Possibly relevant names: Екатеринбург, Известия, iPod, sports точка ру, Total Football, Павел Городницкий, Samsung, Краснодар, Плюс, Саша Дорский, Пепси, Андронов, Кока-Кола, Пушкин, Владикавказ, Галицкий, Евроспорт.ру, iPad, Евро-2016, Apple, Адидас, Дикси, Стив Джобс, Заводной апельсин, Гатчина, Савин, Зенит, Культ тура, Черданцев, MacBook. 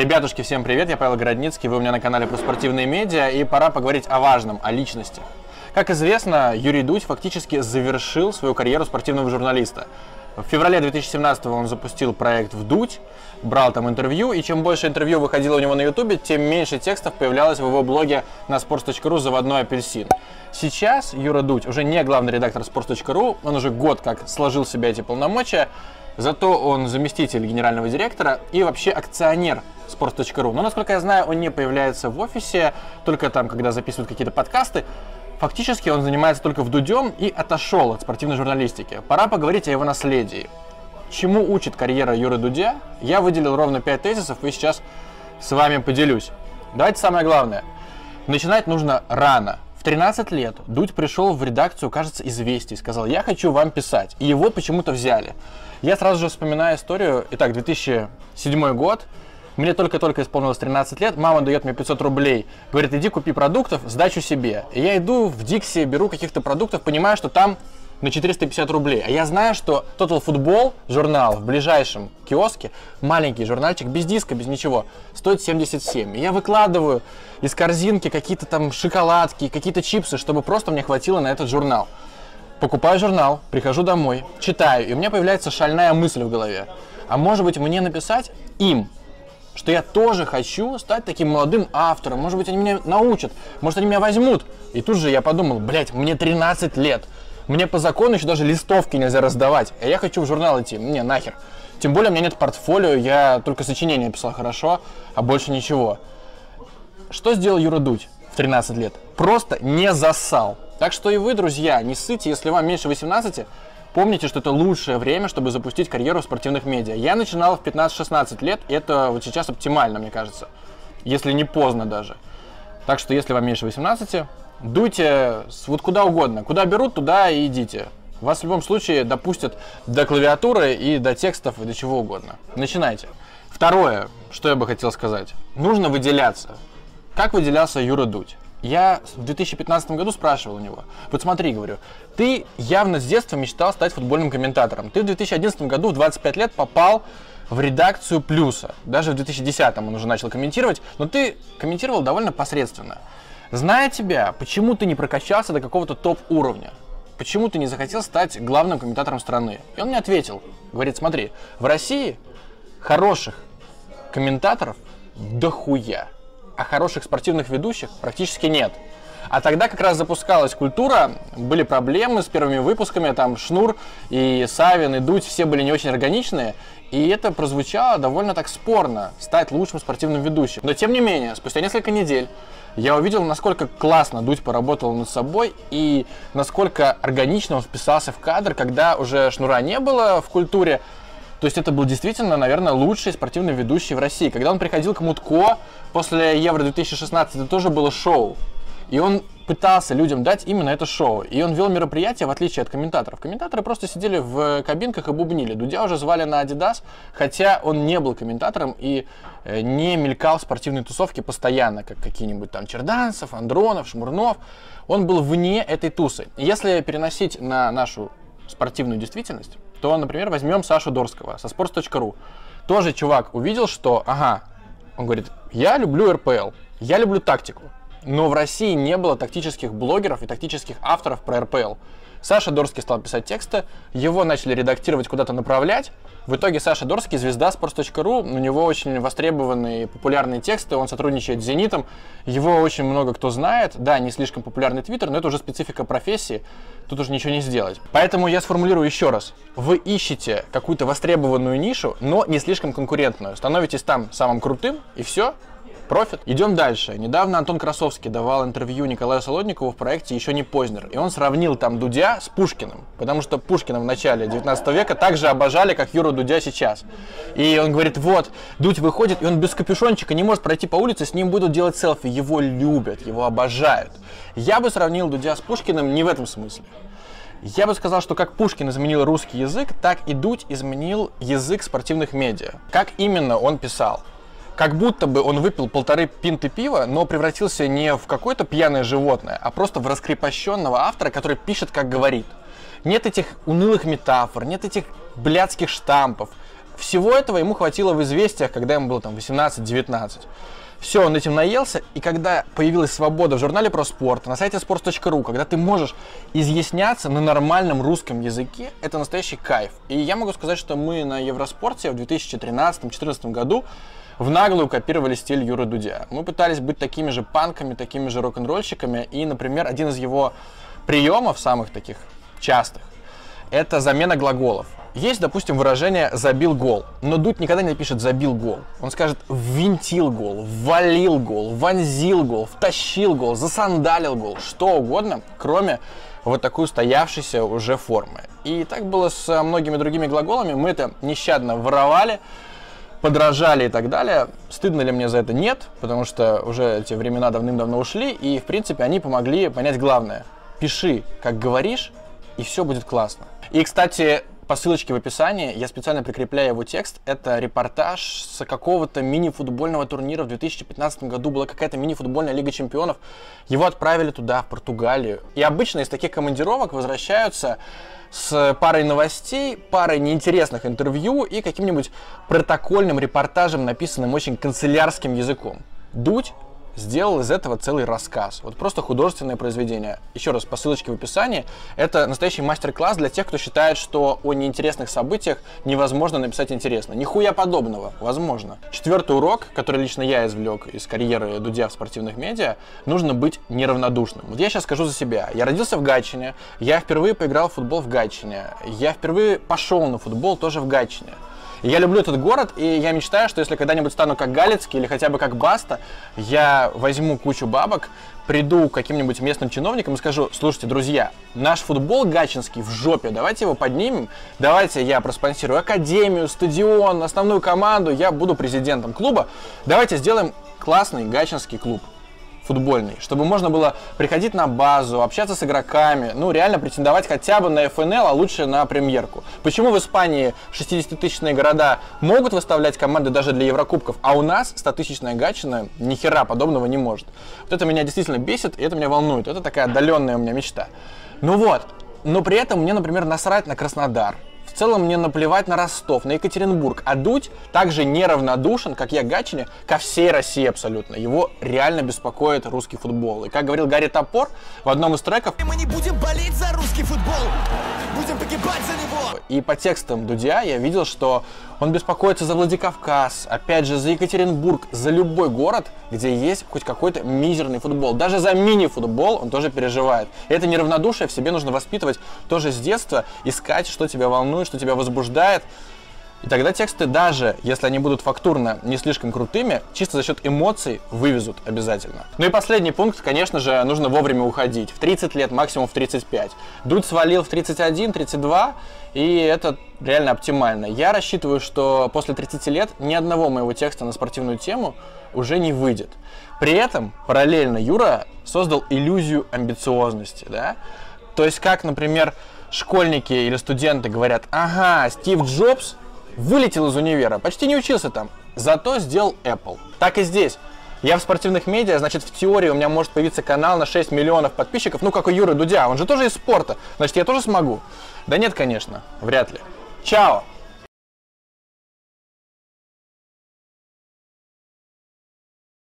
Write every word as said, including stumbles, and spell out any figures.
Ребятушки, всем привет, я Павел Городницкий, вы у меня на канале про спортивные медиа, и пора поговорить о важном, о личности. Как известно, Юрий Дудь фактически завершил свою карьеру спортивного журналиста. В феврале две тысячи семнадцатого он запустил проект в Дудь, брал там интервью, и чем больше интервью выходило у него на ютубе, тем меньше текстов появлялось в его блоге на sports точка ру «Заводной апельсин». Сейчас Юра Дудь уже не главный редактор sports точка ру, он уже год как сложил в себя эти полномочия, зато он заместитель генерального директора и вообще акционер sports точка ру. Но, насколько я знаю, он не появляется в офисе, только там, когда записывают какие-то подкасты. Фактически он занимается только вдудем и отошел от спортивной журналистики. Пора поговорить о его наследии. Чему учит карьера Юры Дудя? Я выделил ровно пять тезисов и сейчас с вами поделюсь. Давайте самое главное. Начинать нужно рано. В тринадцать лет Дудь пришел в редакцию, кажется, «Известий», сказал: «Я хочу вам писать». И его почему-то взяли. Я сразу же вспоминаю историю. Итак, две тысячи седьмой год. Мне только-только исполнилось тринадцать лет, мама дает мне пятьсот рублей, говорит: иди купи продуктов, сдачу себе. И я иду в Дикси, беру каких-то продуктов, понимаю, что там на четыреста пятьдесят рублей. А я знаю, что Total Football, журнал, в ближайшем киоске, маленький журнальчик, без диска, без ничего, стоит семьдесят семь. И я выкладываю из корзинки какие-то там шоколадки, какие-то чипсы, чтобы просто мне хватило на этот журнал. Покупаю журнал, прихожу домой, читаю, и у меня появляется шальная мысль в голове. А может быть, мне написать им, что я тоже хочу стать таким молодым автором, может быть, они меня научат, может, они меня возьмут. И тут же я подумал: блядь, мне тринадцать лет, мне по закону еще даже листовки нельзя раздавать, а я хочу в журнал идти, мне нахер. Тем более у меня нет портфолио, я только сочинения писал хорошо, а больше ничего. Что сделал Юра Дудь в тринадцать лет? Просто не зассал. Так что и вы, друзья, не ссыте, если вам меньше восемнадцати, помните, что это лучшее время, чтобы запустить карьеру в спортивных медиа. Я начинал в пятнадцать-шестнадцать лет, и это вот сейчас оптимально, мне кажется, если не поздно даже. Так что, если вам меньше восемнадцати, дуйте вот куда угодно. Куда берут, туда и идите. Вас в любом случае допустят до клавиатуры и до текстов, и до чего угодно. Начинайте. Второе, что я бы хотел сказать. Нужно выделяться. Как выделялся Юра Дудь? Я в две тысячи пятнадцатом году спрашивал у него: вот смотри, говорю, ты явно с детства мечтал стать футбольным комментатором. Ты в две тысячи одиннадцатом году в двадцать пять лет попал в редакцию «Плюса». Даже в две тысячи десятом он уже начал комментировать, но ты комментировал довольно посредственно. Зная тебя, почему ты не прокачался до какого-то топ-уровня? Почему ты не захотел стать главным комментатором страны? И он мне ответил, говорит: смотри, в России хороших комментаторов дохуя, а хороших спортивных ведущих практически нет. А тогда как раз запускалась культура, были проблемы с первыми выпусками, там Шнур и Савин, и Дудь, все были не очень органичные, и это прозвучало довольно так спорно, стать лучшим спортивным ведущим. Но тем не менее, спустя несколько недель я увидел, насколько классно Дудь поработал над собой и насколько органично он вписался в кадр, когда уже Шнура не было в культуре. То есть это был действительно, наверное, лучший спортивный ведущий в России. Когда он приходил к Мутко после Евро две тысячи шестнадцать, это тоже было шоу. И он пытался людям дать именно это шоу. И он вел мероприятие, в отличие от комментаторов. Комментаторы просто сидели в кабинках и бубнили. Дудя уже звали на «Адидас», хотя он не был комментатором и не мелькал в спортивной тусовке постоянно, как какие-нибудь там Черданцев, Андронов, Шмурнов. Он был вне этой тусы. Если переносить на нашу спортивную действительность, то, например, возьмем Сашу Дорского со sports точка ру. Тоже чувак увидел, что, ага, он говорит: я люблю эр пэ эл, я люблю тактику. Но в России не было тактических блогеров и тактических авторов про эр пэ эл. Саша Дорский стал писать тексты, его начали редактировать, куда-то направлять. В итоге Саша Дорский — звезда sports точка ру, у него очень востребованные популярные тексты, он сотрудничает с «Зенитом», его очень много кто знает. Да, не слишком популярный твиттер, но это уже специфика профессии, тут уже ничего не сделать. Поэтому я сформулирую еще раз. Вы ищете какую-то востребованную нишу, но не слишком конкурентную. Становитесь там самым крутым, и все. Профит. Идем дальше. Недавно Антон Красовский давал интервью Николаю Солодникову в проекте «Еще не Познер», и он сравнил там Дудя с Пушкиным, потому что Пушкина в начале девятнадцатого века также обожали, как Юру Дудя сейчас. И он говорит: вот, Дудь выходит, и он без капюшончика не может пройти по улице, с ним будут делать селфи, его любят, его обожают. Я бы сравнил Дудя с Пушкиным не в этом смысле. Я бы сказал, что как Пушкин изменил русский язык, так и Дудь изменил язык спортивных медиа. Как именно он писал? Как будто бы он выпил полторы пинты пива, но превратился не в какое-то пьяное животное, а просто в раскрепощенного автора, который пишет, как говорит. Нет этих унылых метафор, нет этих блядских штампов. Всего этого ему хватило в «Известиях», когда ему было там восемнадцать-девятнадцать. Все, он этим наелся, и когда появилась свобода в журнале про спорт, на сайте sports точка ru, когда ты можешь изъясняться на нормальном русском языке, это настоящий кайф. И я могу сказать, что мы на Евроспорте в две тысячи тринадцатом-две тысячи четырнадцатом году в наглую копировали стиль Юры Дудя. Мы пытались быть такими же панками, такими же рок-н-ролльщиками, и, например, один из его приемов, самых таких частых, это замена глаголов. Есть, допустим, выражение «забил гол», но Дудь никогда не пишет «забил гол». Он скажет «ввинтил гол», «ввалил гол», «вонзил гол», «втащил гол», «засандалил гол», что угодно, кроме вот такой устоявшейся уже формы. И так было с многими другими глаголами. Мы это нещадно воровали, подражали и так далее. Стыдно ли мне за это? Нет, потому что уже эти времена давным-давно ушли, и, в принципе, они помогли понять главное. Пиши, как говоришь, и все будет классно. И, кстати, по ссылочке в описании, я специально прикрепляю его текст, это репортаж с какого-то мини-футбольного турнира в две тысячи пятнадцатом году, была какая-то мини-футбольная Лига Чемпионов, его отправили туда, в Португалию. И обычно из таких командировок возвращаются с парой новостей, парой неинтересных интервью и каким-нибудь протокольным репортажем, написанным очень канцелярским языком. Дудь сделал из этого целый рассказ. Вот просто художественное произведение. Еще раз, по ссылочке в описании. Это настоящий мастер-класс для тех, кто считает, что о неинтересных событиях невозможно написать интересно. Нихуя подобного. Возможно. Четвертый урок, который лично я извлек из карьеры Дудя в спортивных медиа, нужно быть неравнодушным. Вот я сейчас скажу за себя. Я родился в Гатчине. Я впервые поиграл в футбол в Гатчине. Я впервые пошел на футбол тоже в Гатчине. Я люблю этот город, и я мечтаю, что если когда-нибудь стану как Галицкий или хотя бы как Баста, я возьму кучу бабок, приду к каким-нибудь местным чиновникам и скажу: слушайте, друзья, наш футбол гатчинский в жопе, давайте его поднимем, давайте я проспонсирую академию, стадион, основную команду, я буду президентом клуба, давайте сделаем классный гатчинский клуб футбольный, чтобы можно было приходить на базу, общаться с игроками, ну реально претендовать хотя бы на эф эн эл, а лучше на премьерку. Почему в Испании шестидесятитысячные города могут выставлять команды даже для еврокубков, а у нас стотысячная Гатчина ни хера подобного не может? Вот это меня действительно бесит, и это меня волнует. Это такая отдаленная у меня мечта. Ну вот, но при этом мне, например, насрать на Краснодар. В целом мне наплевать на Ростов, на Екатеринбург, а Дудь также неравнодушен, как я Гатчине, ко всей России абсолютно. Его реально беспокоит русский футбол. И как говорил Гарри Топор в одном из треков: мы не будем болеть за русский футбол, будем погибать за него. И по текстам Дудя я видел, что он беспокоится за Владикавказ, опять же за Екатеринбург, за любой город, где есть хоть какой-то мизерный футбол. Даже за мини-футбол он тоже переживает. И это неравнодушие в себе нужно воспитывать тоже с детства, искать, что тебя волнует, что тебя возбуждает. И тогда тексты, даже если они будут фактурно не слишком крутыми, чисто за счет эмоций вывезут обязательно. Ну и последний пункт, конечно же, нужно вовремя уходить. В тридцать лет, максимум в тридцать пять. Дудь свалил в тридцать один, тридцать два, и это реально оптимально. Я рассчитываю, что после тридцати лет ни одного моего текста на спортивную тему уже не выйдет. При этом параллельно Юра создал иллюзию амбициозности, да? То есть как, например, школьники или студенты говорят: ага, Стив Джобс вылетел из универа, почти не учился там, зато сделал Apple. Так и здесь. Я в спортивных медиа, значит, в теории у меня может появиться канал на шесть миллионов подписчиков, ну как у Юры Дудя, он же тоже из спорта, значит, я тоже смогу. Да нет, конечно, вряд ли. Чао!